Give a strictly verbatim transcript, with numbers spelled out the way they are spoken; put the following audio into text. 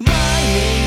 My name.